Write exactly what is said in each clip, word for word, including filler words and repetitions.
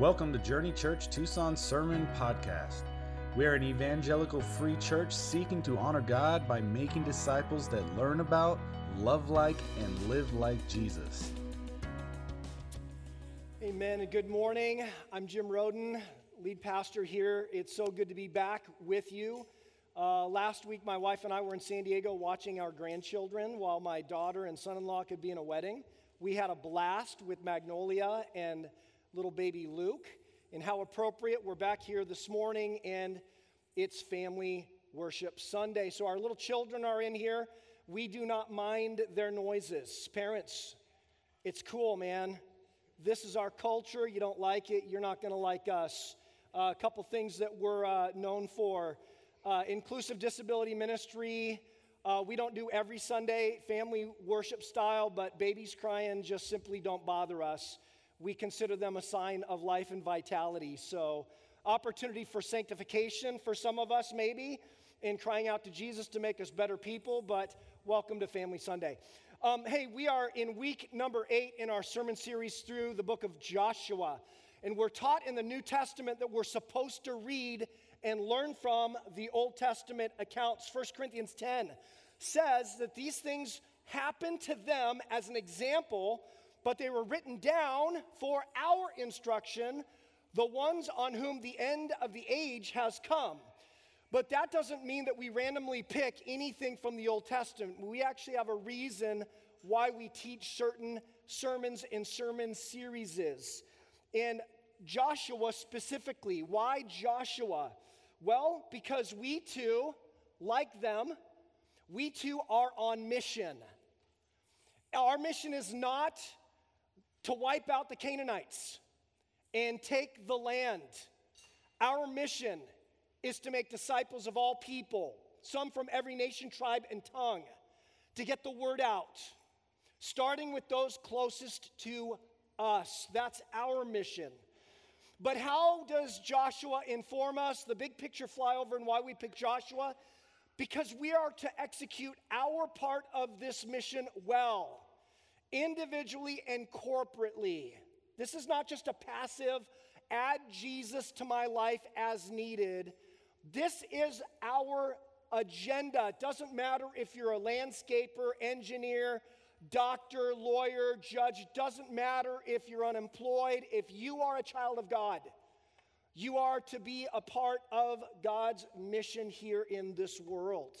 Welcome to Journey Church Tucson Sermon Podcast. We are an evangelical free church seeking to honor God by making disciples that learn about, love like, and live like Jesus. Amen and good morning. I'm Jim Roden, lead pastor here. It's so good to be back with you. Uh, last week, my wife and I were in San Diego watching our grandchildren while my daughter and son-in-law could be in a wedding. We had a blast with Magnolia and little baby Luke, and how appropriate we're back here this morning, and it's Family Worship Sunday. So our little children are in here. We do not mind their noises. Parents, it's cool, man. This is our culture. You don't like it, you're not going to like us. Uh, a couple things that we're uh, known for. Uh, inclusive disability ministry. Uh, we don't do every Sunday family worship style, but babies crying just simply don't bother us. We consider them a sign of life and vitality. So opportunity for sanctification for some of us maybe, in crying out to Jesus to make us better people, but welcome to Family Sunday. Um, hey, we are in week number eight in our sermon series through the book of Joshua. And we're taught in the New Testament that we're supposed to read and learn from the Old Testament accounts. First Corinthians ten says that these things happened to them as an example, but they were written down for our instruction, the ones on whom the end of the age has come. But that doesn't mean that we randomly pick anything from the Old Testament. We actually have a reason why we teach certain sermons and sermon series. And Joshua specifically, why Joshua? Well, because we too, like them, we too are on mission. Our mission is not to wipe out the Canaanites and take the land. Our mission is to make disciples of all people, some from every nation, tribe, and tongue, to get the word out, starting with those closest to us. That's our mission. But how does Joshua inform us, the big picture flyover, and why we pick Joshua? Because we are to execute our part of this mission well, individually and corporately. This is not just a passive, add Jesus to my life as needed. This is our agenda. It doesn't matter if you're a landscaper, engineer, doctor, lawyer, judge. It doesn't matter if you're unemployed. If you are a child of God, you are to be a part of God's mission here in this world.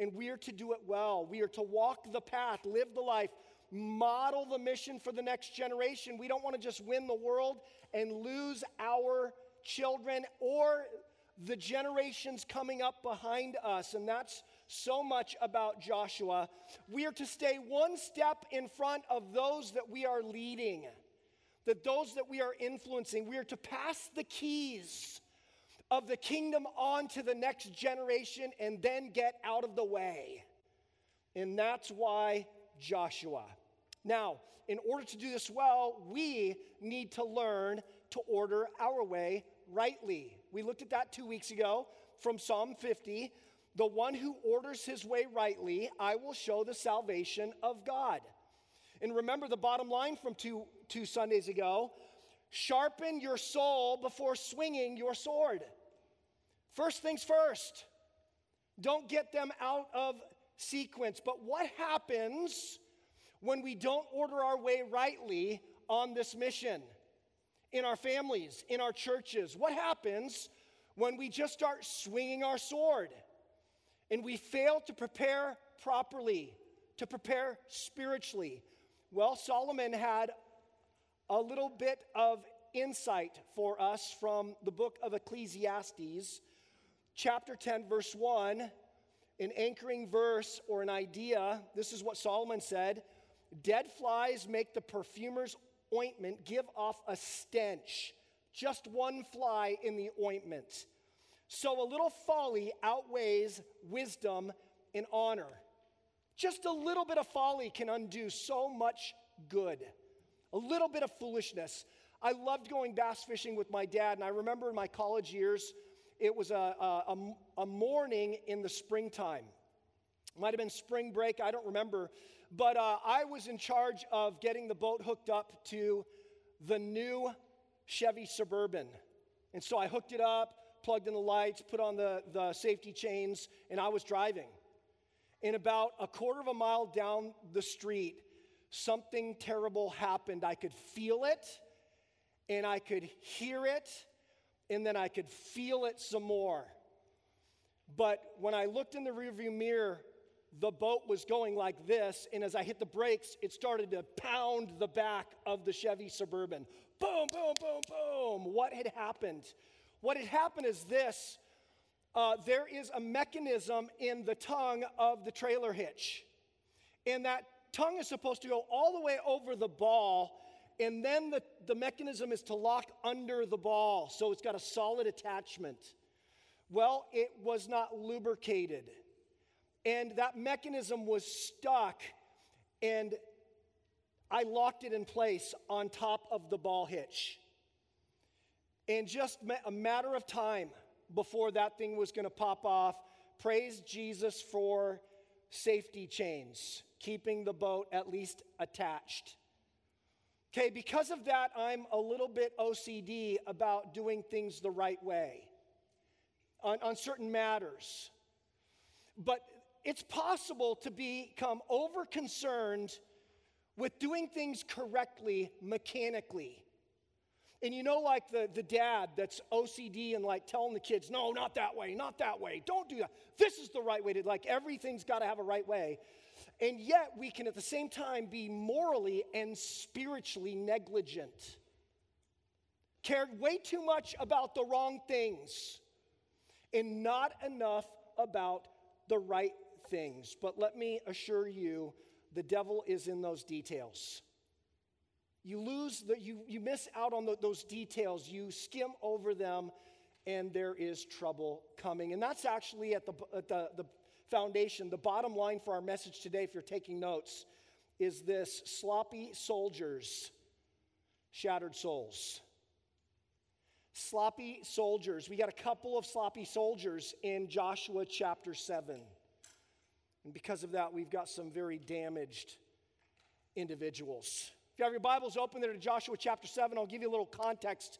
And we are to do it well. We are to walk the path, live the life, model the mission for the next generation. We don't want to just win the world and lose our children or the generations coming up behind us. And that's so much about Joshua. We are to stay one step in front of those that we are leading, that those that we are influencing. We are to pass the keys of the kingdom on to the next generation and then get out of the way. And that's why Joshua. Now, in order to do this well, we need to learn to order our way rightly. We looked at that two weeks ago from Psalm fifty. The one who orders his way rightly, I will show the salvation of God. And remember the bottom line from two, two Sundays ago, sharpen your soul before swinging your sword. First things first. Don't get them out of sequence. But what happens when we don't order our way rightly on this mission? In our families, in our churches, what happens when we just start swinging our sword and we fail to prepare properly, to prepare spiritually? Well, Solomon had a little bit of insight for us from the book of Ecclesiastes, chapter ten, verse one. An anchoring verse or an idea. This is what Solomon said. Dead flies make the perfumer's ointment give off a stench. Just one fly in the ointment. So a little folly outweighs wisdom and honor. Just a little bit of folly can undo so much good. A little bit of foolishness. I loved going bass fishing with my dad, and I remember in my college years, it was a, a, a morning in the springtime. Might have been spring break, I don't remember. But uh, I was in charge of getting the boat hooked up to the new Chevy Suburban. And so I hooked it up, plugged in the lights, put on the, the safety chains, and I was driving. And about a quarter of a mile down the street, something terrible happened. I could feel it, and I could hear it, and then I could feel it some more. But when I looked in the rearview mirror, the boat was going like this, and as I hit the brakes, it started to pound the back of the Chevy Suburban. Boom, boom, boom, boom. What had happened? What had happened is this. Uh, there is a mechanism in the tongue of the trailer hitch. And that tongue is supposed to go all the way over the ball, and then the, the mechanism is to lock under the ball. So it's got a solid attachment. Well, it was not lubricated. And that mechanism was stuck, and I locked it in place on top of the ball hitch. And just a matter of time before that thing was going to pop off. Praise Jesus for safety chains, keeping the boat at least attached. Okay, because of that, I'm a little bit O C D about doing things the right way on, on certain matters. But it's possible to become over-concerned with doing things correctly, mechanically. And you know, like the, the dad that's O C D and like telling the kids, no, not that way, not that way, don't do that. This is the right way to, like, everything's got to have a right way. And yet we can at the same time be morally and spiritually negligent. Cared way too much about the wrong things and not enough about the right things. But let me assure you, the devil is in those details. You lose, the, you, you miss out on the, those details. You skim over them, and there is trouble coming. And that's actually at the, at the, the foundation. The bottom line for our message today, if you're taking notes, is this: sloppy soldiers, shattered souls. Sloppy soldiers. We got a couple of sloppy soldiers in Joshua chapter seven. And because of that, we've got some very damaged individuals. If you have your Bibles open there to Joshua chapter seven, I'll give you a little context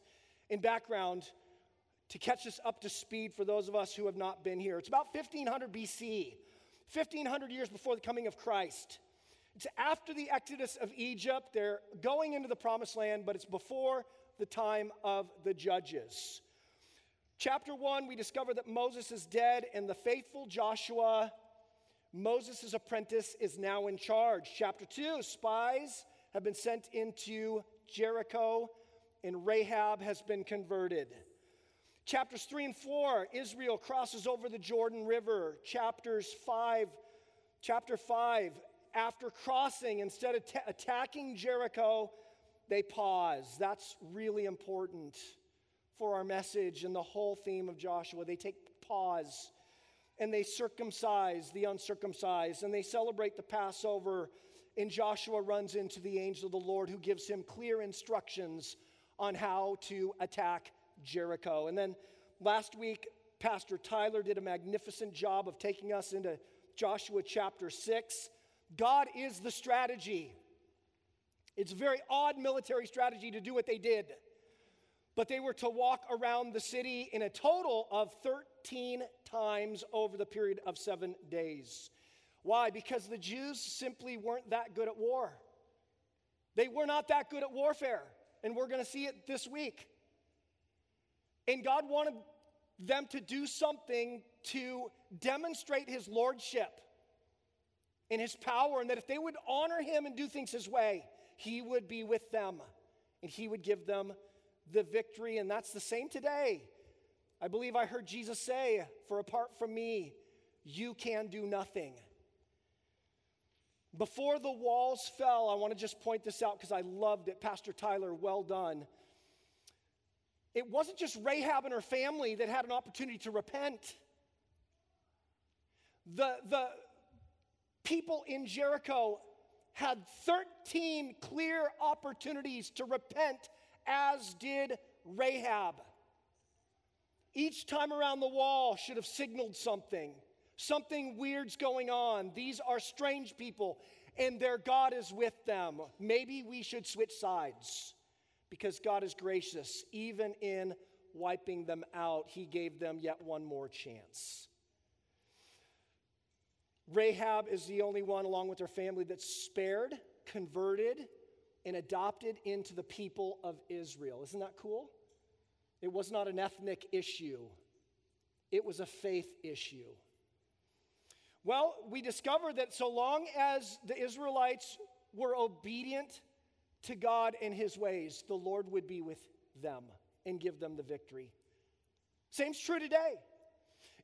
and background to catch us up to speed for those of us who have not been here. It's about fifteen hundred B C, fifteen hundred years before the coming of Christ. It's after the exodus of Egypt. They're going into the promised land, but it's before the time of the judges. Chapter one, we discover that Moses is dead, and the faithful Joshua, Moses' apprentice, is now in charge. Chapter two, spies have been sent into Jericho, and Rahab has been converted. Chapters three and four, Israel crosses over the Jordan River. Chapters five, chapter five, after crossing, instead of t- attacking Jericho, they pause. That's really important for our message and the whole theme of Joshua. They take pause, and they circumcise the uncircumcised, and they celebrate the Passover. And Joshua runs into the angel of the Lord, who gives him clear instructions on how to attack Jericho. And then last week, Pastor Tyler did a magnificent job of taking us into Joshua chapter six. God is the strategy. It's a very odd military strategy to do what they did. But they were to walk around the city in a total of thirteen times over the period of seven days. Why? Because the Jews simply weren't that good at war. They were not that good at warfare, and we're going to see it this week. And God wanted them to do something to demonstrate his lordship and his power, and that if they would honor him and do things his way, he would be with them, and he would give them the victory. And that's the same today. I believe I heard Jesus say, "For apart from me, you can do nothing." Before the walls fell, I want to just point this out because I loved it. Pastor Tyler, well done. It wasn't just Rahab and her family that had an opportunity to repent. The, the people in Jericho had thirteen clear opportunities to repent, as did Rahab. Each time around the wall should have signaled something. Something weird's going on. These are strange people, and their God is with them. Maybe we should switch sides. because God is gracious. Even in wiping them out, he gave them yet one more chance. Rahab is the only one, along with her family, that's spared, converted, and adopted into the people of Israel. Isn't that cool? It was not an ethnic issue. It was a faith issue. Well, we discover that so long as the Israelites were obedient to God and his ways, the Lord would be with them and give them the victory. Same's true today.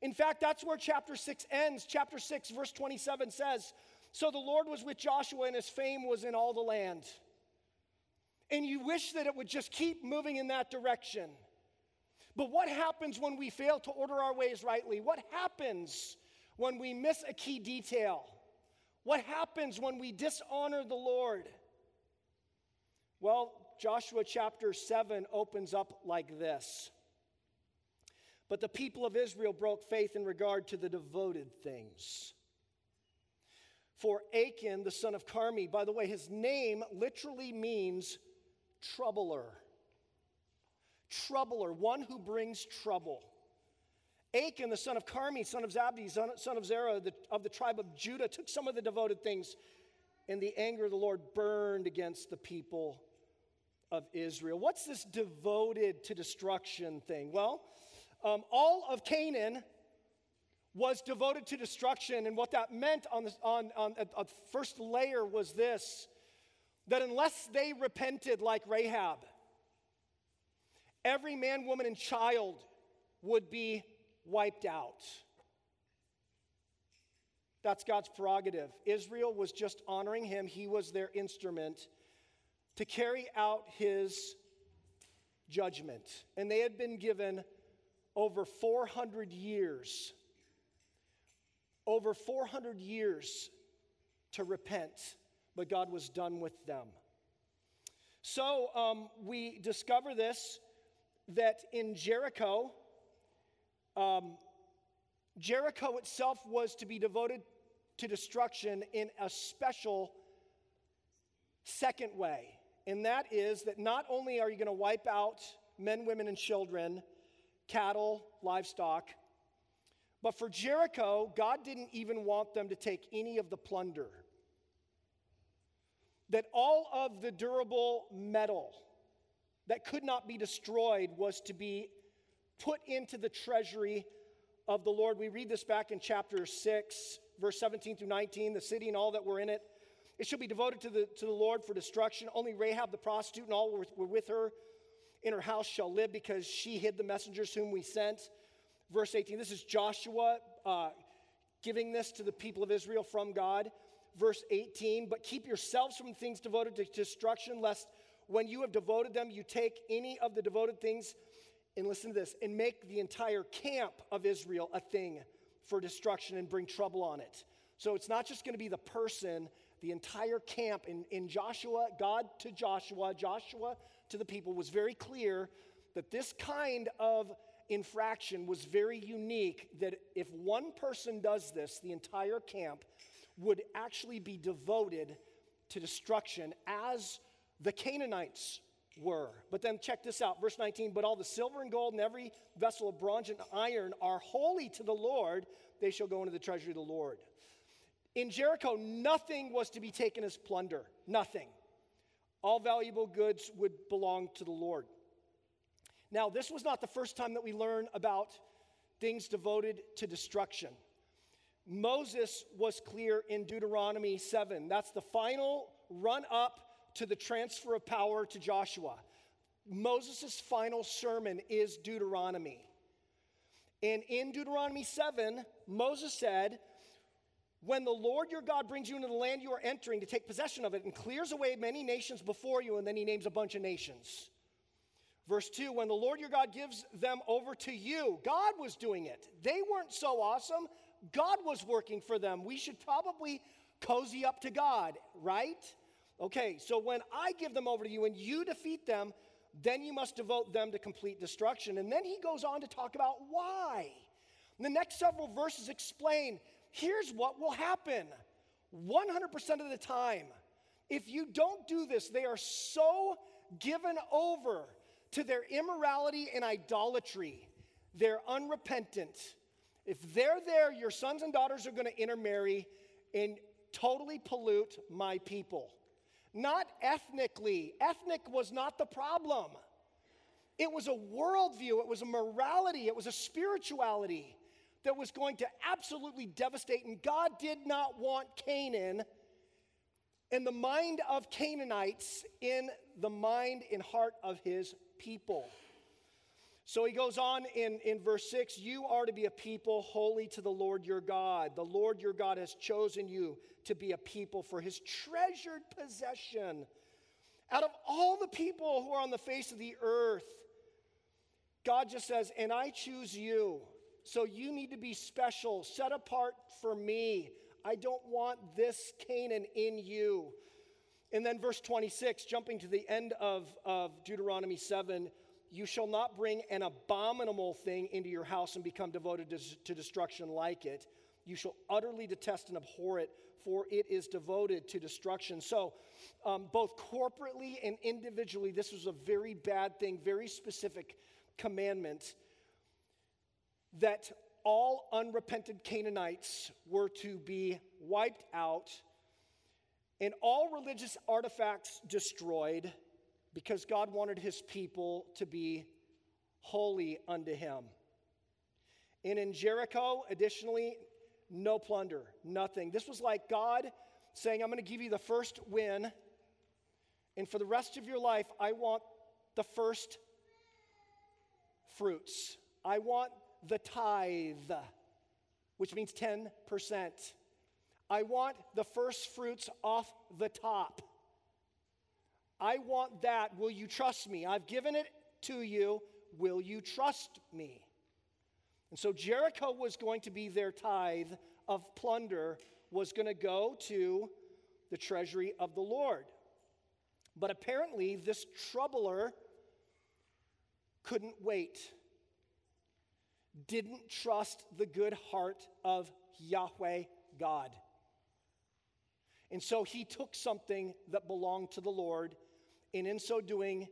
In fact, that's where chapter six ends. Chapter six, verse twenty-seven says, "So the Lord was with Joshua, and his fame was in all the land." And you wish that it would just keep moving in that direction. But what happens when we fail to order our ways rightly? What happens when we miss a key detail? What happens when we dishonor the Lord? Well, Joshua chapter seven opens up like this. But the people of Israel broke faith in regard to the devoted things. For Achan, the son of Carmi, by the way, his name literally means troubler. Troubler, one who brings trouble. Achan, the son of Carmi, son of Zabdi, son of Zerah, the, of the tribe of Judah, took some of the devoted things, and the anger of the Lord burned against the people of Israel. What's this devoted to destruction thing? Well, um, all of Canaan was devoted to destruction, and what that meant on, this, on, on a, a first layer was this, that unless they repented like Rahab, every man, woman, and child would be wiped out. That's God's prerogative. Israel was just honoring him. He was their instrument to carry out his judgment. And they had been given over four hundred years, over four hundred years to repent, but God was done with them. So um, we discover this, that in Jericho, um, Jericho itself was to be devoted to destruction in a special second way. And that is that not only are you going to wipe out men, women, and children, cattle, livestock, but for Jericho, God didn't even want them to take any of the plunder. That all of the durable metal that could not be destroyed was to be put into the treasury of the Lord. We read this back in chapter six, verse seventeen through nineteen. The city and all that were in it, it shall be devoted to the to the Lord for destruction. Only Rahab the prostitute and all who were, were with her in her house shall live, because she hid the messengers whom we sent. Verse eighteen, this is Joshua uh, giving this to the people of Israel from God. Verse eighteen, but keep yourselves from things devoted to destruction, lest when you have devoted them, you take any of the devoted things, and listen to this, and make the entire camp of Israel a thing for destruction and bring trouble on it. So it's not just going to be the person, the entire camp. In, in Joshua, God to Joshua, Joshua to the people was very clear that this kind of infraction was very unique, that if one person does this, the entire camp would actually be devoted to destruction, as the Canaanites were. But then check this out, verse nineteen, but all the silver and gold and every vessel of bronze and iron are holy to the Lord. They shall go into the treasury of the Lord. In Jericho, nothing was to be taken as plunder, nothing. All valuable goods would belong to the Lord. Now, this was not the first time that we learn about things devoted to destruction. Moses was clear in Deuteronomy seven. That's the final run-up to the transfer of power to Joshua. Moses' final sermon is Deuteronomy. And in Deuteronomy seven, Moses said, when the Lord your God brings you into the land you are entering to take possession of it and clears away many nations before you, and then he names a bunch of nations. Verse two, when the Lord your God gives them over to you, God was doing it. They weren't so awesome. God was working for them. We should probably cozy up to God, right? Okay, so when I give them over to you and you defeat them, then you must devote them to complete destruction. And then he goes on to talk about why. And the next several verses explain, here's what will happen one hundred percent of the time. If you don't do this, they are so given over to their immorality and idolatry, their unrepentance. If they're there, your sons and daughters are going to intermarry and totally pollute my people. Not ethnically. Ethnic was not the problem. It was a worldview. It was a morality. It was a spirituality that was going to absolutely devastate. And God did not want Canaan and the mind of Canaanites in the mind and heart of his people. So he goes on in, in verse six, you are to be a people holy to the Lord your God. The Lord your God has chosen you to be a people for his treasured possession. Out of all the people who are on the face of the earth, God just says, and I choose you. So you need to be special, set apart for me. I don't want this Canaan in you. And then verse twenty-six, jumping to the end of, of Deuteronomy seven, you shall not bring an abominable thing into your house and become devoted to, to destruction like it. You shall utterly detest and abhor it, for it is devoted to destruction. So um, both corporately and individually, this was a very bad thing, very specific commandment that all unrepented Canaanites were to be wiped out and all religious artifacts destroyed, because God wanted his people to be holy unto him. And in Jericho, additionally, no plunder, nothing. This was like God saying, I'm going to give you the first win, and for the rest of your life, I want the first fruits. I want the tithe, which means ten percent. I want the first fruits off the top. I want that. Will you trust me? I've given it to you. Will you trust me? And so Jericho was going to be their tithe of plunder, was going to go to the treasury of the Lord. But apparently this troubler couldn't wait, didn't trust the good heart of Yahweh God. And so he took something that belonged to the Lord, and in so doing,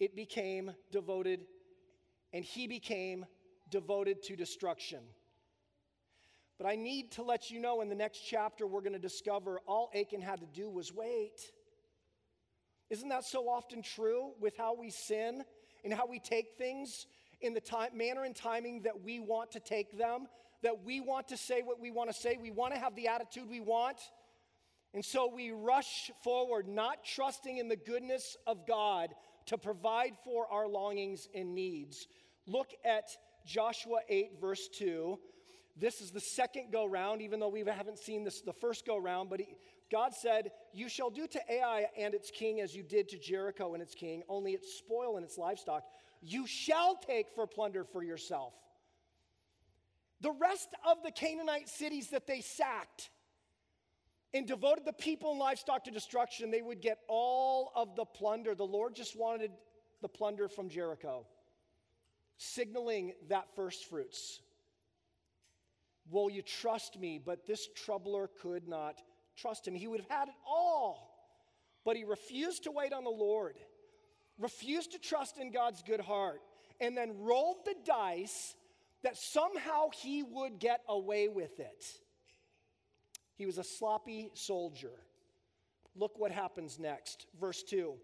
it became devoted, and he became devoted to destruction. But I need to let you know in the next chapter we're going to discover all Achan had to do was wait. Isn't that so often true with how we sin and how we take things in the time, manner and timing that we want to take them, that we want to say what we want to say, we want to have the attitude we want. And so we rush forward, not trusting in the goodness of God to provide for our longings and needs. Look at Joshua eight, verse two. This is the second go-round, even though we haven't seen this the first go-round. But he, God said, you shall do to Ai and its king as you did to Jericho and its king, only its spoil and its livestock you shall take for plunder for yourself. The rest of the Canaanite cities that they sacked and devoted the people and livestock to destruction, they would get all of the plunder. The Lord just wanted the plunder from Jericho, signaling that first fruits. Will you trust me? But this troubler could not trust him. He would have had it all, but he refused to wait on the Lord, refused to trust in God's good heart, and then rolled the dice that somehow he would get away with it. He was a sloppy soldier. Look what happens next. Verse two.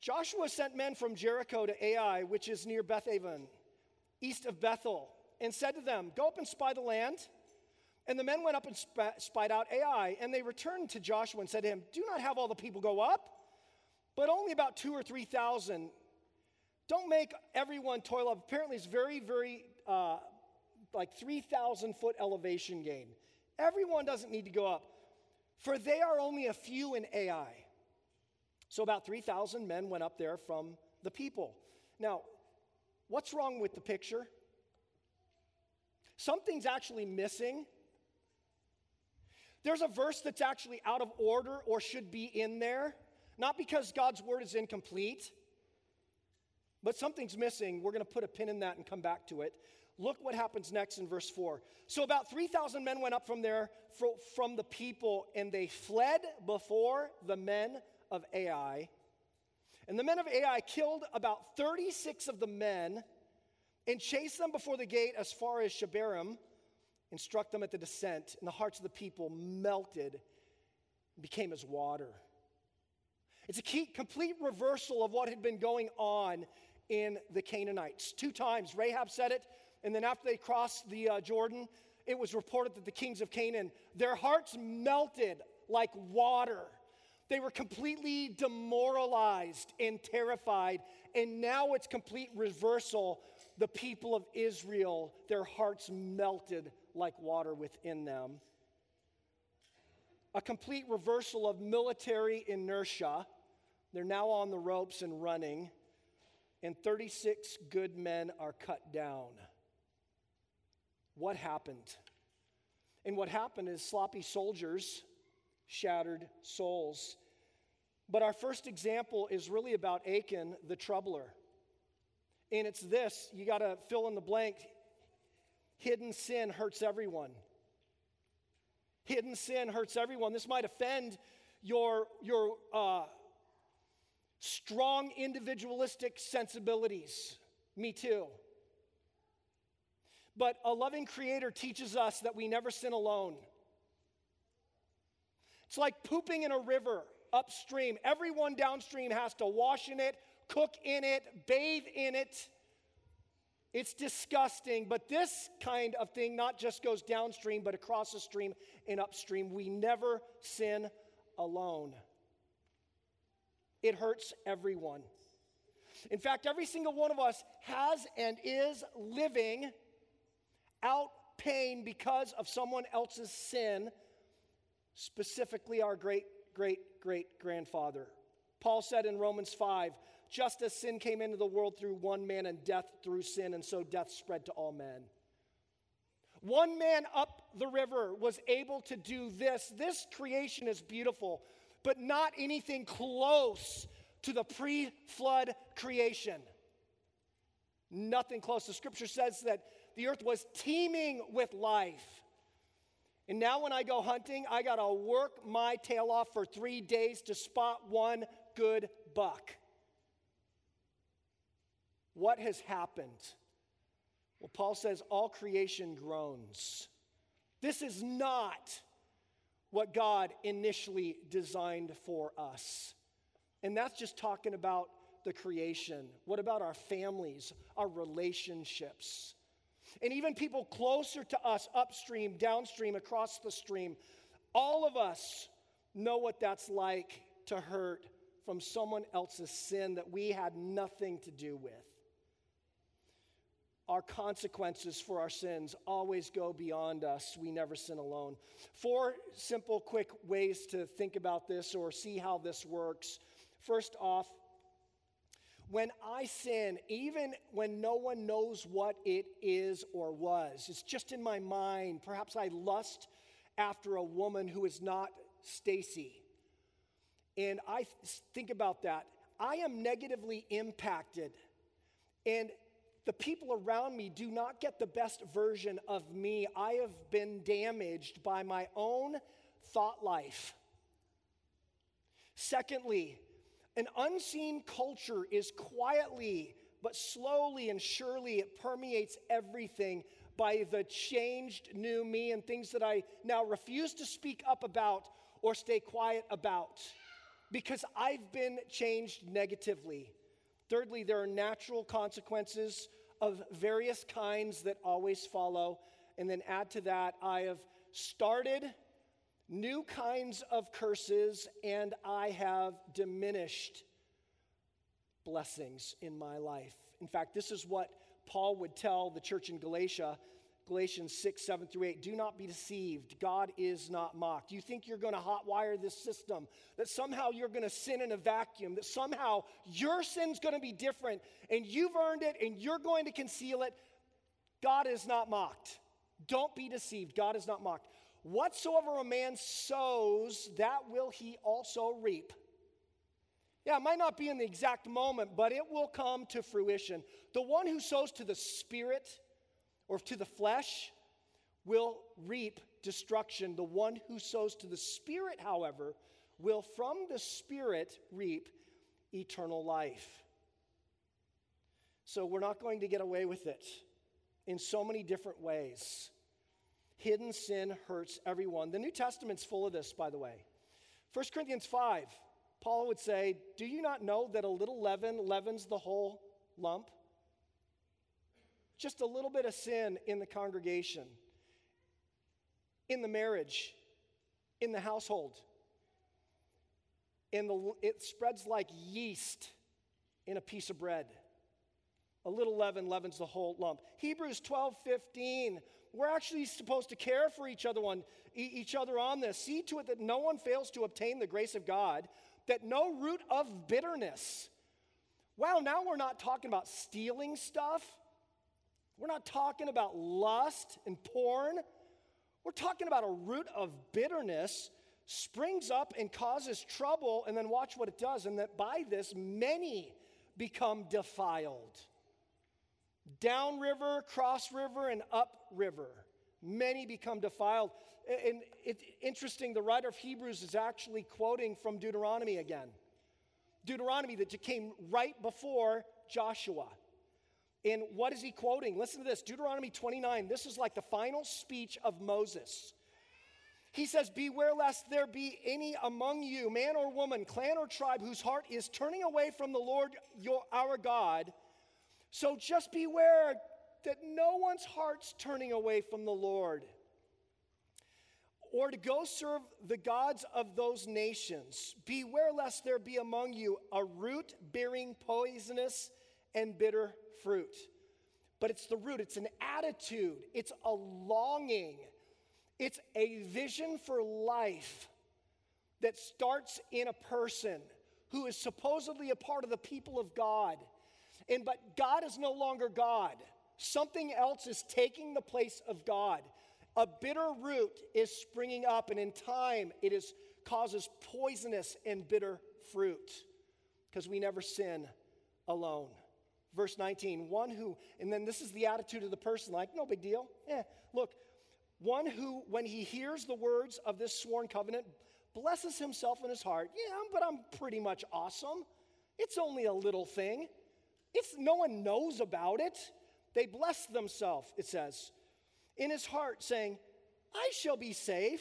Joshua sent men from Jericho to Ai, which is near Beth-Aven, east of Bethel, and said to them, go up and spy the land. And the men went up and sp- spied out Ai, and they returned to Joshua and said to him, do not have all the people go up, but only about two or three thousand. Don't make everyone toil up. Apparently it's very, very, uh, like three thousand foot elevation gain. Everyone doesn't need to go up, for they are only a few in Ai. So about three thousand men went up there from the people. Now, what's wrong with the picture? Something's actually missing. There's a verse that's actually out of order or should be in there, not because God's word is incomplete, but something's missing. We're going to put a pin in that and come back to it. Look what happens next in verse four. So about three thousand men went up from there from the people, and they fled before the men of Ai. And the men of Ai killed about thirty-six of the men and chased them before the gate as far as Shebarim and struck them at the descent. And the hearts of the people melted and became as water. It's a key, complete reversal of what had been going on in the Canaanites. Two times, Rahab said it, and then after they crossed the uh, Jordan, it was reported that the kings of Canaan, their hearts melted like water. They were completely demoralized and terrified, and now it's complete reversal. The people of Israel, their hearts melted like water within them. A complete reversal of military inertia. They're now on the ropes and running. And thirty-six good men are cut down. What happened? And what happened is sloppy soldiers, shattered souls. But our first example is really about Achan, the troubler. And it's this, you got to fill in the blank. Hidden sin hurts everyone. Hidden sin hurts everyone. This might offend your, your uh, strong individualistic sensibilities. Me too. But a loving creator teaches us that we never sin alone. It's like pooping in a river upstream. Everyone downstream has to wash in it, cook in it, bathe in it. It's disgusting, but this kind of thing not just goes downstream, but across the stream and upstream. We never sin alone. It hurts everyone. In fact, every single one of us has and is living out pain because of someone else's sin, specifically our great, great, great grandfather. Paul said in Romans five, just as sin came into the world through one man and death through sin, and so death spread to all men. One man up the river was able to do this. This creation is beautiful, but not anything close to the pre-flood creation. Nothing close. The scripture says that the earth was teeming with life. And now when I go hunting, I got to work my tail off for three days to spot one good buck. What has happened? Well, Paul says all creation groans. This is not what God initially designed for us. And that's just talking about the creation. What about our families, our relationships? And even people closer to us, upstream, downstream, across the stream. All of us know what that's like to hurt from someone else's sin that we had nothing to do with. Our consequences for our sins always go beyond us. We never sin alone. Four simple, quick ways to think about this or see how this works. First off, when I sin, even when no one knows what it is or was, it's just in my mind. Perhaps I lust after a woman who is not Stacy. And I think about that. I am negatively impacted, and the people around me do not get the best version of me. I have been damaged by my own thought life. Secondly, an unseen culture is quietly, but slowly and surely, it permeates everything by the changed new me and things that I now refuse to speak up about or stay quiet about because I've been changed negatively. Thirdly, there are natural consequences of various kinds that always follow. And then add to that, I have started new kinds of curses and I have diminished blessings in my life. In fact, this is what Paul would tell the church in Galatia, Galatians six, seven through eight, do not be deceived. God is not mocked. You think you're going to hotwire this system, that somehow you're going to sin in a vacuum, that somehow your sin's going to be different, and you've earned it, and you're going to conceal it. God is not mocked. Don't be deceived. God is not mocked. Whatsoever a man sows, that will he also reap. Yeah, it might not be in the exact moment, but it will come to fruition. The one who sows to the Spirit or to the flesh will reap destruction. The one who sows to the Spirit, however, will from the Spirit reap eternal life. So we're not going to get away with it in so many different ways. Hidden sin hurts everyone. The New Testament's full of this, by the way. First Corinthians five, Paul would say, do you not know that a little leaven leavens the whole lump? Just a little bit of sin in the congregation, in the marriage, in the household. In the, it spreads like yeast in a piece of bread. A little leaven leavens the whole lump. Hebrews twelve fifteen. We're actually supposed to care for each other on, each other on this. See to it that no one fails to obtain the grace of God, that no root of bitterness. Wow, now we're not talking about stealing stuff. We're not talking about lust and porn. We're talking about a root of bitterness springs up and causes trouble, and then watch what it does, and that by this many become defiled. Downriver, cross river, and upriver. Many become defiled. And it's interesting, the writer of Hebrews is actually quoting from Deuteronomy again. Deuteronomy that came right before Joshua. And what is he quoting? Listen to this, Deuteronomy twenty-nine. This is like the final speech of Moses. He says, beware lest there be any among you, man or woman, clan or tribe, whose heart is turning away from the Lord your, our God. So just beware that no one's heart's turning away from the Lord, or to go serve the gods of those nations. Beware lest there be among you a root bearing poisonous and bitter fruit. But it's the root, it's an attitude, it's a longing, it's a vision for life that starts in a person who is supposedly a part of the people of God. And but God is no longer God. Something else is taking the place of God. A bitter root is springing up, and in time it is causes poisonous and bitter fruit, because we never sin alone. Verse nineteen, one who, and then this is the attitude of the person, like, no big deal. Eh, look, one who, when he hears the words of this sworn covenant, blesses himself in his heart. Yeah, but I'm pretty much awesome. It's only a little thing. It's, no one knows about it. They bless themselves, it says, in his heart, saying, I shall be safe,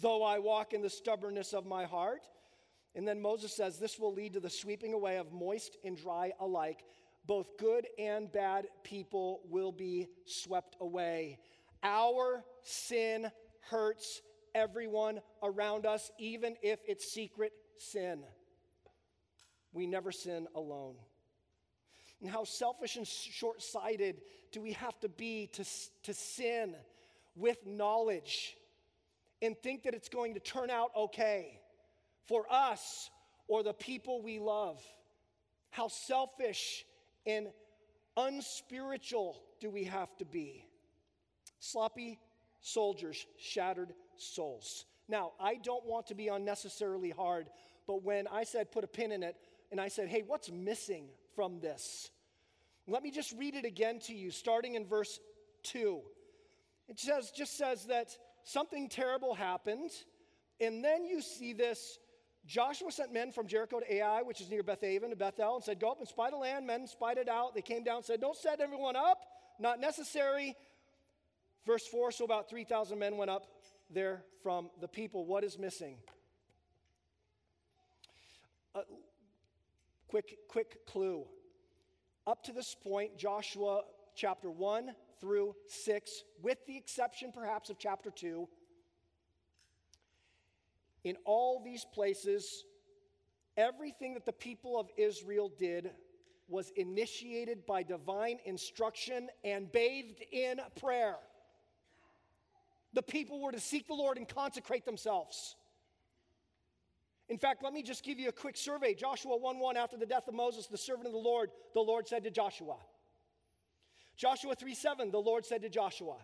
though I walk in the stubbornness of my heart. And then Moses says, this will lead to the sweeping away of moist and dry alike. Both good and bad people will be swept away. Our sin hurts everyone around us, even if it's secret sin. We never sin alone. And how selfish and short-sighted do we have to be to, to sin with knowledge and think that it's going to turn out okay for us or the people we love? How selfish and unspiritual do we have to be? Sloppy soldiers, shattered souls. Now, I don't want to be unnecessarily hard, but when I said put a pin in it, and I said, hey, what's missing from this? Let me just read it again to you, starting in verse two. It says, just says that something terrible happened, and then you see this, Joshua sent men from Jericho to Ai, which is near Beth-Aven, to Bethel, and said, go up and spy the land. Men spied it out. They came down and said, don't set everyone up, not necessary. Verse four, so about three thousand men went up there from the people. What is missing? Uh, Quick, quick clue. Up to this point, Joshua chapter one through six, with the exception perhaps of chapter two, in all these places, everything that the people of Israel did was initiated by divine instruction and bathed in prayer. The people were to seek the Lord and consecrate themselves. In fact, let me just give you a quick survey. Joshua one one, after the death of Moses, the servant of the Lord, the Lord said to Joshua. Joshua three seven, the Lord said to Joshua.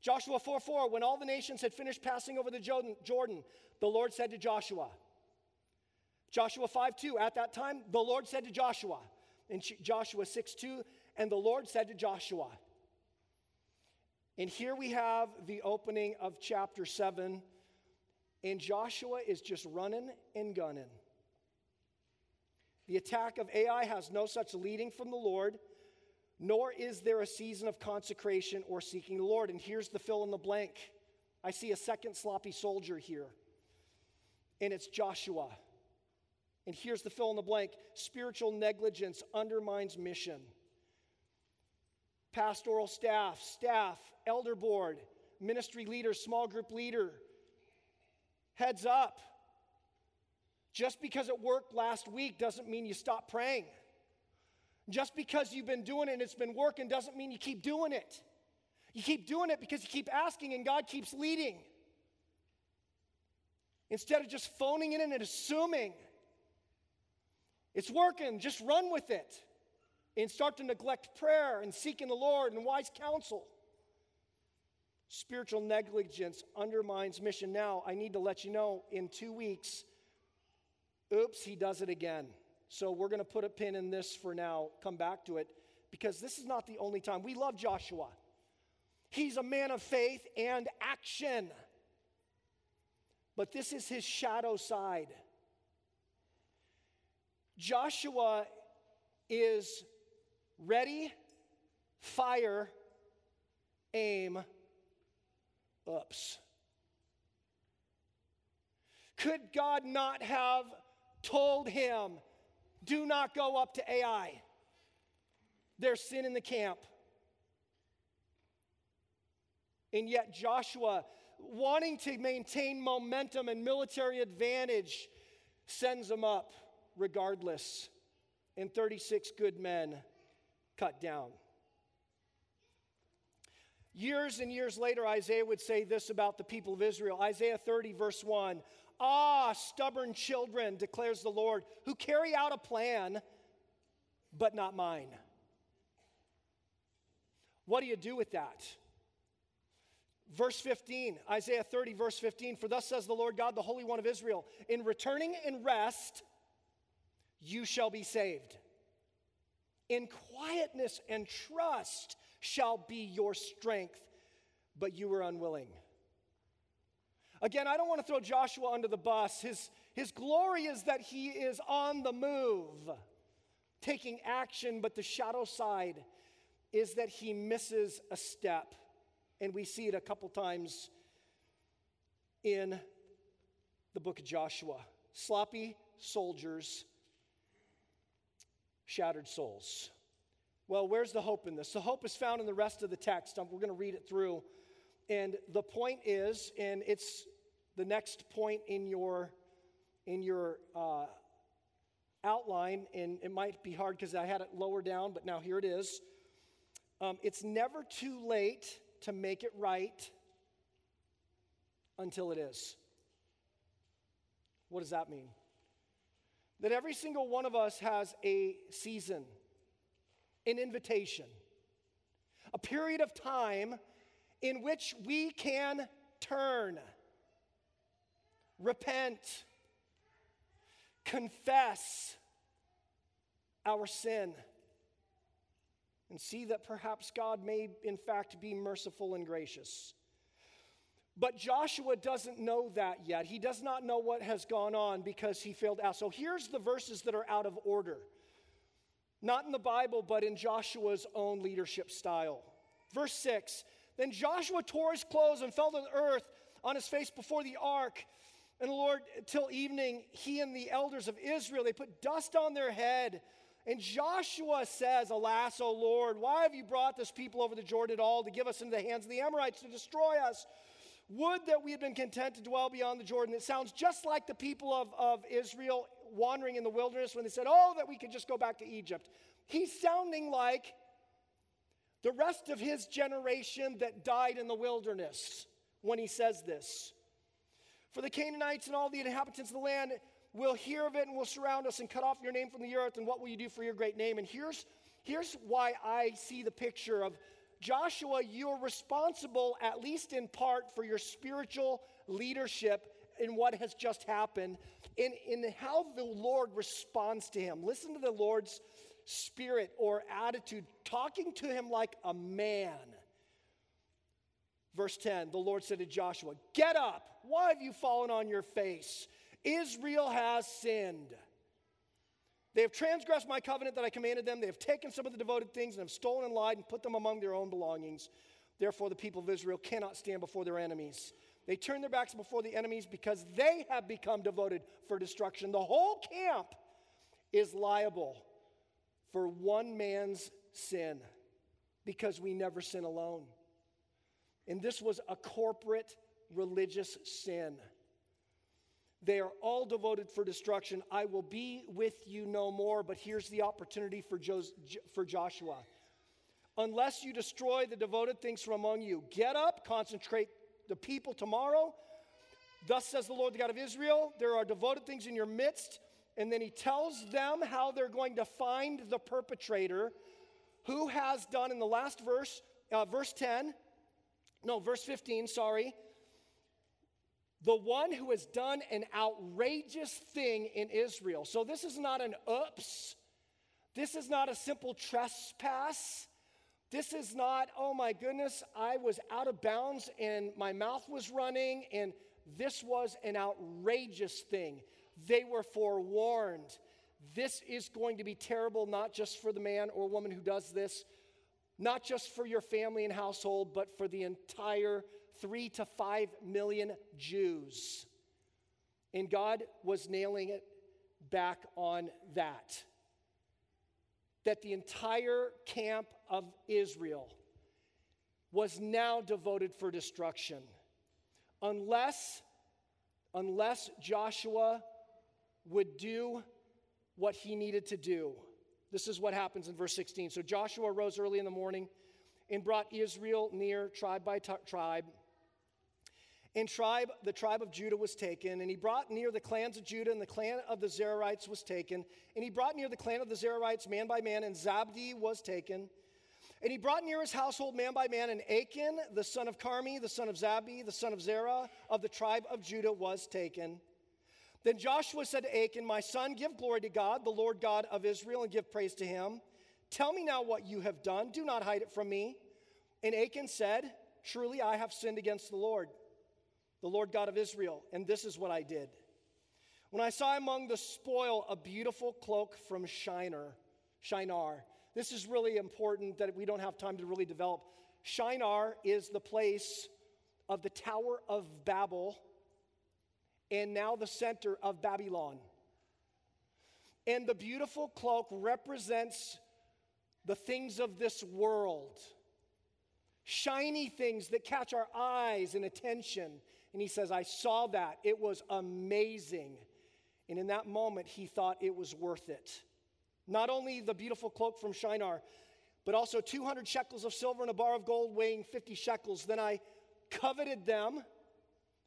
Joshua four four, when all the nations had finished passing over the Jordan, the Lord said to Joshua. Joshua five two, at that time, the Lord said to Joshua. In Joshua six two, and the Lord said to Joshua. And here we have the opening of chapter seven. And Joshua is just running and gunning. The attack of Ai has no such leading from the Lord, nor is there a season of consecration or seeking the Lord. And here's the fill in the blank. I see a second sloppy soldier here, and it's Joshua. And here's the fill in the blank. Spiritual negligence undermines mission. Pastoral staff, staff, elder board, ministry leader, small group leader. Heads up. Just because it worked last week doesn't mean you stop praying. Just because you've been doing it and it's been working doesn't mean you keep doing it. You keep doing it because you keep asking and God keeps leading. Instead of just phoning it in and assuming it's working, just run with it. And start to neglect prayer and seeking the Lord and wise counsel. Spiritual negligence undermines mission. Now, I need to let you know, in two weeks, oops, he does it again. So we're going to put a pin in this for now, come back to it, because this is not the only time. We love Joshua. He's a man of faith and action. But this is his shadow side. Joshua is ready, fire, aim, oops. Could God not have told him, do not go up to Ai? There's sin in the camp. And yet Joshua, wanting to maintain momentum and military advantage, sends them up regardless. And thirty-six good men cut down. Years and years later, Isaiah would say this about the people of Israel. Isaiah thirty, verse one. Ah, stubborn children, declares the Lord, who carry out a plan, but not mine. What do you do with that? Verse fifteen, Isaiah thirty, verse fifteen. For thus says the Lord God, the Holy One of Israel, in returning and rest, you shall be saved. In quietness and trust shall be your strength, but you were unwilling. Again, I don't want to throw Joshua under the bus. His, his glory is that he is on the move, taking action, but the shadow side is that he misses a step. And we see it a couple times in the book of Joshua. Sloppy soldiers, shattered souls. Well, where's the hope in this? The hope is found in the rest of the text. We're going to read it through. And the point is, and it's the next point in your in your uh, outline, and it might be hard because I had it lower down, but now here it is. Um, it's never too late to make it right until it is. What does that mean? That every single one of us has a season, an invitation, a period of time in which we can turn, repent, confess our sin, and see that perhaps God may, in fact, be merciful and gracious. But Joshua doesn't know that yet. He does not know what has gone on because he failed out. So here's the verses that are out of order. Not in the Bible, but in Joshua's own leadership style. Verse six, then Joshua tore his clothes and fell to the earth on his face before the ark. And the Lord, till evening, he and the elders of Israel, they put dust on their head. And Joshua says, alas, O Lord, why have you brought this people over the Jordan at all to give us into the hands of the Amorites to destroy us? Would that we had been content to dwell beyond the Jordan. It sounds just like the people of, of Israel wandering in the wilderness when they said, oh, that we could just go back to Egypt. He's sounding like the rest of his generation that died in the wilderness when he says this. For the Canaanites and all the inhabitants of the land will hear of it and will surround us and cut off your name from the earth. And what will you do for your great name? And here's, here's why I see the picture of Joshua, you're responsible, at least in part, for your spiritual leadership in what has just happened, in, in how the Lord responds to him. Listen to the Lord's spirit or attitude, talking to him like a man. Verse ten, the Lord said to Joshua, get up. Why have you fallen on your face? Israel has sinned. They have transgressed my covenant that I commanded them. They have taken some of the devoted things and have stolen and lied and put them among their own belongings. Therefore, the people of Israel cannot stand before their enemies. They turn their backs before the enemies because they have become devoted for destruction. The whole camp is liable for one man's sin because we never sin alone. And this was a corporate religious sin. They are all devoted for destruction. I will be with you no more, but here's the opportunity for Jos- for Joshua. Unless you destroy the devoted things from among you, get up, concentrate the people tomorrow. Thus says the Lord, the God of Israel, there are devoted things in your midst. And then he tells them how they're going to find the perpetrator who has done in the last verse, uh, verse ten, no, verse fifteen, sorry. The one who has done an outrageous thing in Israel. So this is not an oops. This is not a simple trespass. This is not, oh my goodness, I was out of bounds and my mouth was running, and this was an outrageous thing. They were forewarned. This is going to be terrible, not just for the man or woman who does this, not just for your family and household, but for the entire three to five million Jews. And God was nailing it back on that. That the entire camp of Israel was now devoted for destruction. Unless, unless Joshua would do what he needed to do. This is what happens in verse sixteen. So Joshua rose early in the morning and brought Israel near tribe by t- tribe. And tribe, the tribe of Judah was taken, and he brought near the clans of Judah, and the clan of the Zerahites was taken. And he brought near the clan of the Zerahites man by man, and Zabdi was taken. And he brought near his household man by man, and Achan, the son of Carmi, the son of Zabdi, the son of Zerah, of the tribe of Judah was taken. Then Joshua said to Achan, my son, give glory to God, the Lord God of Israel, and give praise to him. Tell me now what you have done. Do not hide it from me. And Achan said, truly I have sinned against the Lord, the Lord God of Israel, and this is what I did. When I saw among the spoil a beautiful cloak from Shinar, Shinar. This is really important that we don't have time to really develop. Shinar is the place of the Tower of Babel and now the center of Babylon. And the beautiful cloak represents the things of this world, shiny things that catch our eyes and attention. And he says, I saw that. It was amazing. And in that moment, he thought it was worth it. Not only the beautiful cloak from Shinar, but also two hundred shekels of silver and a bar of gold weighing fifty shekels. Then I coveted them.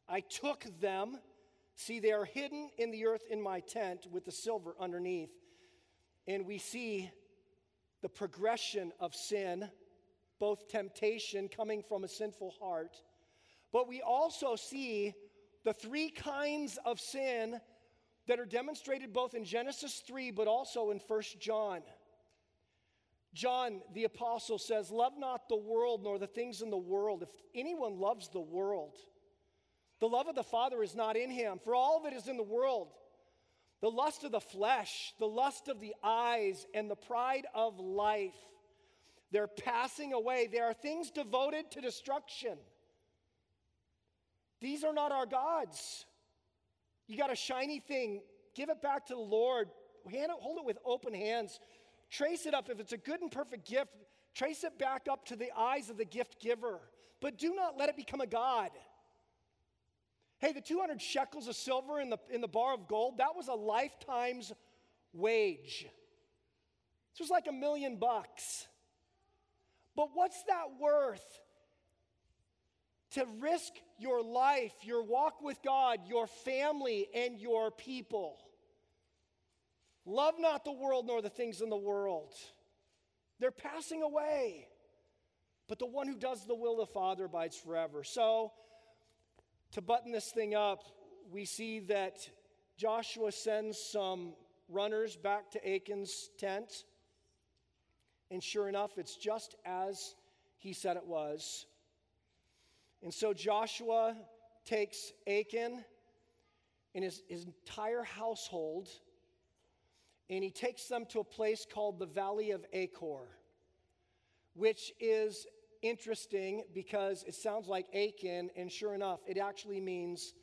I took them. See, they are hidden in the earth in my tent with the silver underneath. And we see the progression of sin, both temptation coming from a sinful heart, but we also see the three kinds of sin that are demonstrated both in Genesis three, but also in First John. John, the apostle, says, love not the world nor the things in the world. If anyone loves the world, the love of the Father is not in him, for all that is in the world, the lust of the flesh, the lust of the eyes, and the pride of life. They're passing away. They are things devoted to destruction. These are not our gods. You got a shiny thing. Give it back to the Lord. Hand it, hold it with open hands. Trace it up. If it's a good and perfect gift, trace it back up to the eyes of the gift giver. But do not let it become a god. Hey, the two hundred shekels of silver in the, in the bar of gold, that was a lifetime's wage. This was like a million bucks. But what's that worth? To risk your life, your walk with God, your family, and your people. Love not the world nor the things in the world. They're passing away. But the one who does the will of the Father abides forever. So, to button this thing up, we see that Joshua sends some runners back to Achan's tent. And sure enough, it's just as he said it was. And so Joshua takes Achan and his, his entire household, and he takes them to a place called the Valley of Achor, which is interesting because it sounds like Achan, and sure enough, it actually means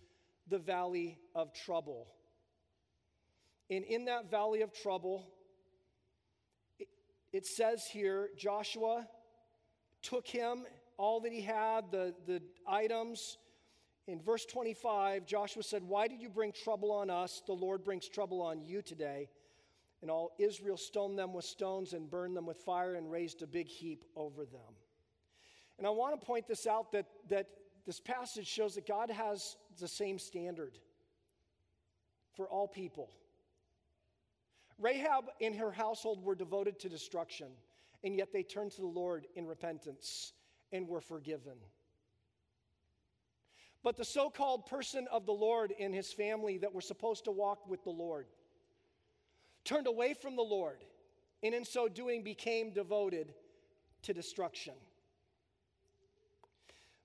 the Valley of Trouble. And in that Valley of Trouble, it, it says here, Joshua took him, all that he had, the, the items. In verse twenty-five, Joshua said, "Why did you bring trouble on us? The Lord brings trouble on you today." And all Israel stoned them with stones and burned them with fire and raised a big heap over them. And I want to point this out, that, that this passage shows that God has the same standard for all people. Rahab and her household were devoted to destruction, and yet they turned to the Lord in repentance and were forgiven. But the so-called person of the Lord and his family that were supposed to walk with the Lord turned away from the Lord, and in so doing became devoted to destruction.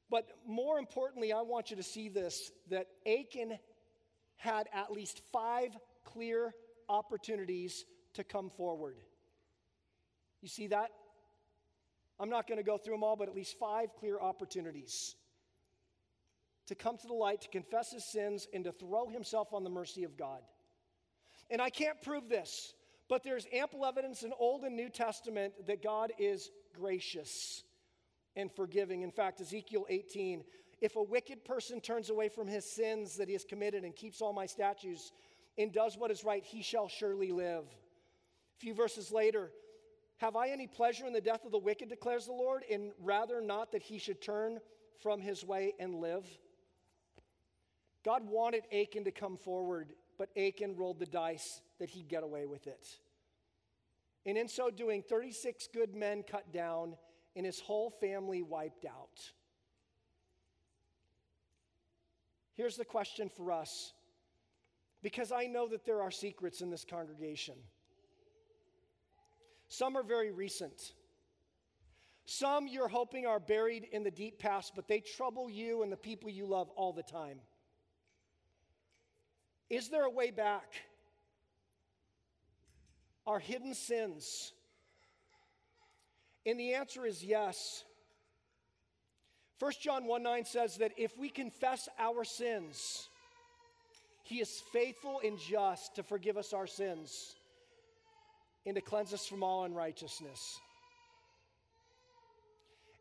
But more importantly, I want you to see this, that Achan had at least five clear opportunities to come forward. You see that? I'm not going to go through them all, but at least five clear opportunities to come to the light, to confess his sins, and to throw himself on the mercy of God. And I can't prove this, but there's ample evidence in Old and New Testament that God is gracious and forgiving. In fact, Ezekiel eighteen, "If a wicked person turns away from his sins that he has committed and keeps all my statutes and does what is right, he shall surely live." A few verses later, "Have I any pleasure in the death of the wicked, declares the Lord, and rather not that he should turn from his way and live?" God wanted Achan to come forward, but Achan rolled the dice that he'd get away with it. And in so doing, thirty-six good men cut down and his whole family wiped out. Here's the question for us, because I know that there are secrets in this congregation. Some are very recent. Some you're hoping are buried in the deep past, but they trouble you and the people you love all the time. Is there a way back? Are hidden sins? And the answer is yes. First John one nine says that if we confess our sins, he is faithful and just to forgive us our sins and to cleanse us from all unrighteousness.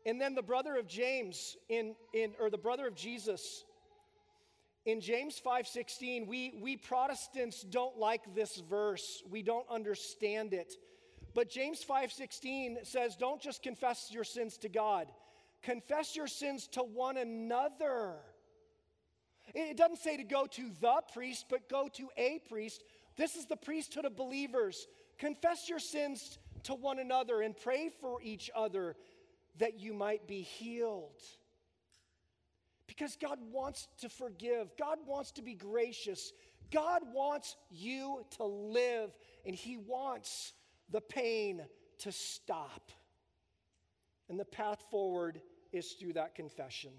And then the brother of James in, in or the brother of Jesus in James five sixteen, we we Protestants don't like this verse. We don't understand it. But James five sixteen says, don't just confess your sins to God. Confess your sins to one another. It doesn't say to go to the priest, but go to a priest. This is the priesthood of believers. Confess your sins to one another and pray for each other that you might be healed. Because God wants to forgive. God wants to be gracious. God wants you to live, and he wants the pain to stop. And the path forward is through that confession.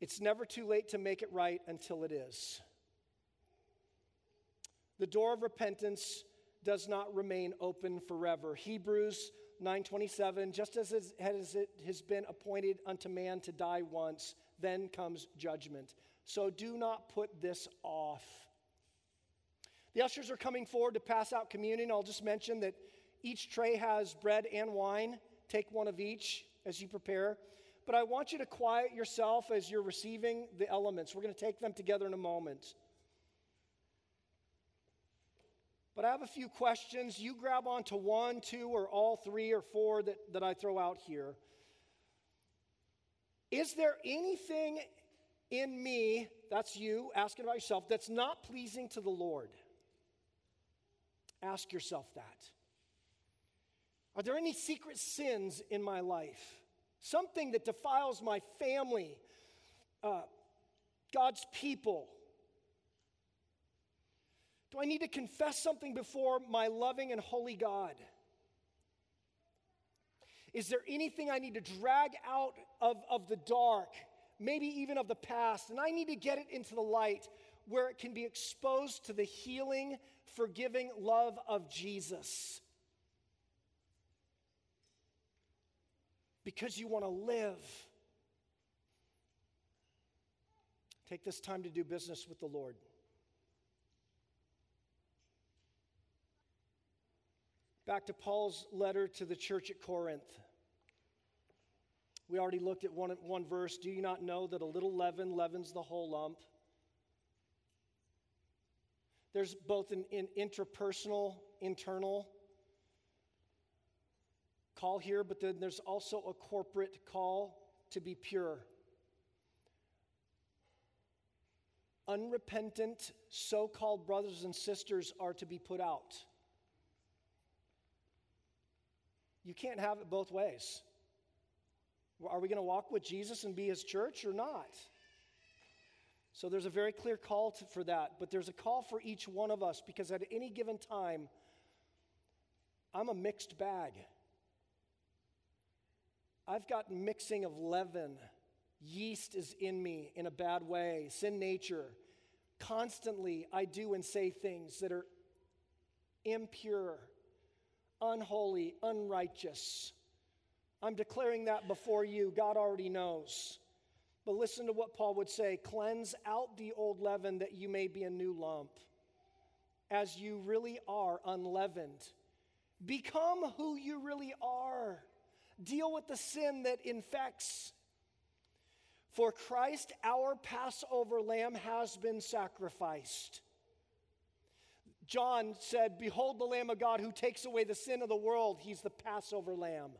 It's never too late to make it right until it is. The door of repentance does not remain open forever. Hebrews nine twenty-seven, just as it has been appointed unto man to die once, then comes judgment. So do not put this off. The ushers are coming forward to pass out communion. I'll just mention that each tray has bread and wine. Take one of each as you prepare. But I want you to quiet yourself as you're receiving the elements. We're going to take them together in a moment. But I have a few questions. You grab onto one, two, or all three or four that, that I throw out here. Is there anything in me, that's you, asking about yourself, that's not pleasing to the Lord? Ask yourself that. Are there any secret sins in my life? Something that defiles my family, uh, God's people? Do I need to confess something before my loving and holy God? Is there anything I need to drag out of, of the dark, maybe even of the past, and I need to get it into the light? where it can be exposed to the healing, forgiving love of Jesus. Because you want to live. Take this time to do business with the Lord. Back to Paul's letter to the church at Corinth. We already looked at one, one verse. Do you not know that a little leaven leavens the whole lump? There's both an, an interpersonal, internal call here, but then there's also a corporate call to be pure. Unrepentant, so-called brothers and sisters are to be put out. You can't have it both ways. Are we going to walk with Jesus and be his church or not? So there's a very clear call to, for that, but there's a call for each one of us, because at any given time, I'm a mixed bag. I've got mixing of leaven. Yeast is in me in a bad way, sin nature. Constantly, I do and say things that are impure, unholy, unrighteous. I'm declaring that before you. God already knows. But listen to what Paul would say. Cleanse out the old leaven that you may be a new lump. As you really are unleavened. Become who you really are. Deal with the sin that infects. For Christ, our Passover lamb, has been sacrificed. John said, behold the Lamb of God who takes away the sin of the world. He's the Passover lamb.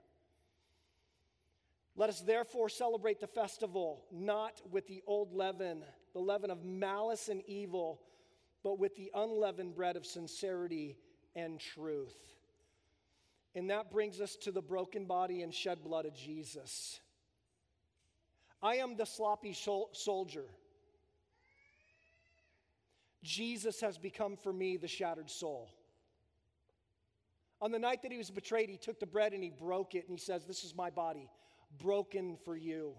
Let us therefore celebrate the festival, not with the old leaven, the leaven of malice and evil, but with the unleavened bread of sincerity and truth. And that brings us to the broken body and shed blood of Jesus. I am the sloppy sol- soldier. Jesus has become for me the shattered soul. On the night that he was betrayed, he took the bread and he broke it, and he says, this is my body. Broken for you,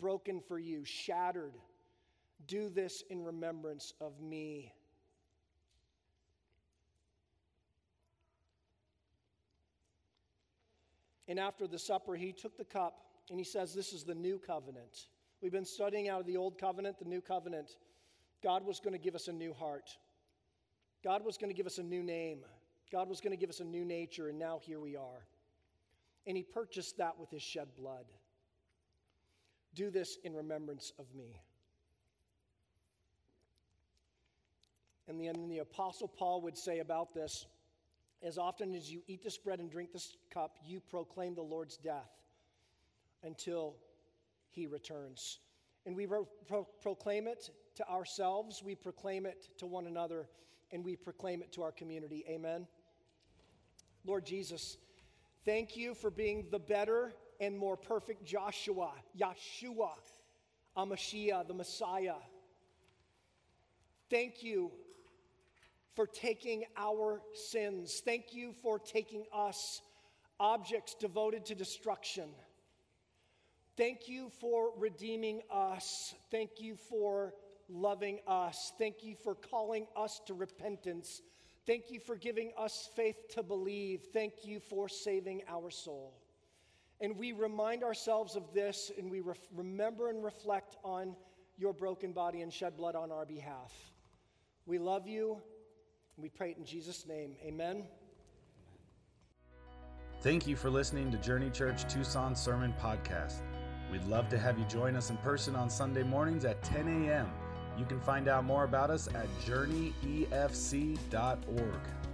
broken for you, shattered. Do this in remembrance of me. And after the supper, he took the cup and he says, this is the new covenant. We've been studying out of the old covenant, the new covenant. God was going to give us a new heart. God was going to give us a new name. God was going to give us a new nature, and now here we are. And he purchased that with his shed blood. Do this in remembrance of me. And the, and the Apostle Paul would say about this, as often as you eat this bread and drink this cup, you proclaim the Lord's death until he returns. And we pro- pro- proclaim it to ourselves, we proclaim it to one another, and we proclaim it to our community. Amen. Lord Jesus, thank you for being the better and more perfect Joshua, Yahshua, Amashiach, the Messiah. Thank you for taking our sins. Thank you for taking us, objects devoted to destruction. Thank you for redeeming us. Thank you for loving us. Thank you for calling us to repentance. Thank you for giving us faith to believe. Thank you for saving our soul. And we remind ourselves of this, and we re- remember and reflect on your broken body and shed blood on our behalf. We love you, and we pray it in Jesus' name. Amen. Thank you for listening to Journey Church Tucson Sermon Podcast. We'd love to have you join us in person on Sunday mornings at ten a.m. You can find out more about us at journey e f c dot org.